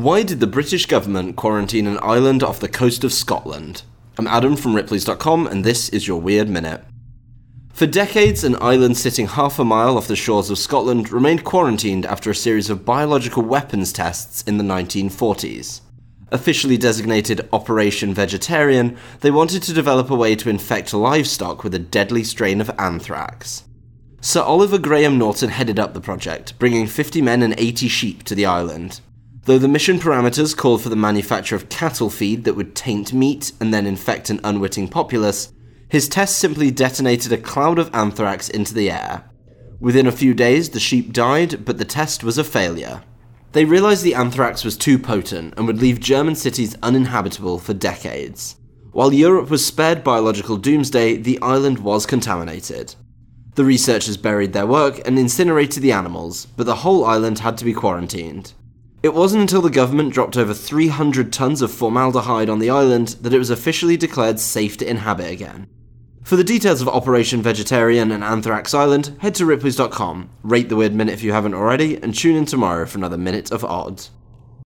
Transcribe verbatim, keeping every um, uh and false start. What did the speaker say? Why did the British government quarantine an island off the coast of Scotland? I'm Adam from Ripley's dot com and this is your Weird Minute. For decades, an island sitting half a mile off the shores of Scotland remained quarantined after a series of biological weapons tests in the nineteen forties. Officially designated Operation Vegetarian, they wanted to develop a way to infect livestock with a deadly strain of anthrax. Sir Oliver Graham Norton headed up the project, bringing fifty men and eighty sheep to the island. Though the mission parameters called for the manufacture of cattle feed that would taint meat and then infect an unwitting populace, his test simply detonated a cloud of anthrax into the air. Within a few days, the sheep died, but the test was a failure. They realized the anthrax was too potent and would leave German cities uninhabitable for decades. While Europe was spared biological doomsday, the island was contaminated. The researchers buried their work and incinerated the animals, but the whole island had to be quarantined. It wasn't until the government dropped over three hundred tons of formaldehyde on the island that it was officially declared safe to inhabit again. For the details of Operation Vegetarian and Anthrax Island, head to Ripley's dot com, rate the Weird Minute if you haven't already, and tune in tomorrow for another Minute of Odd.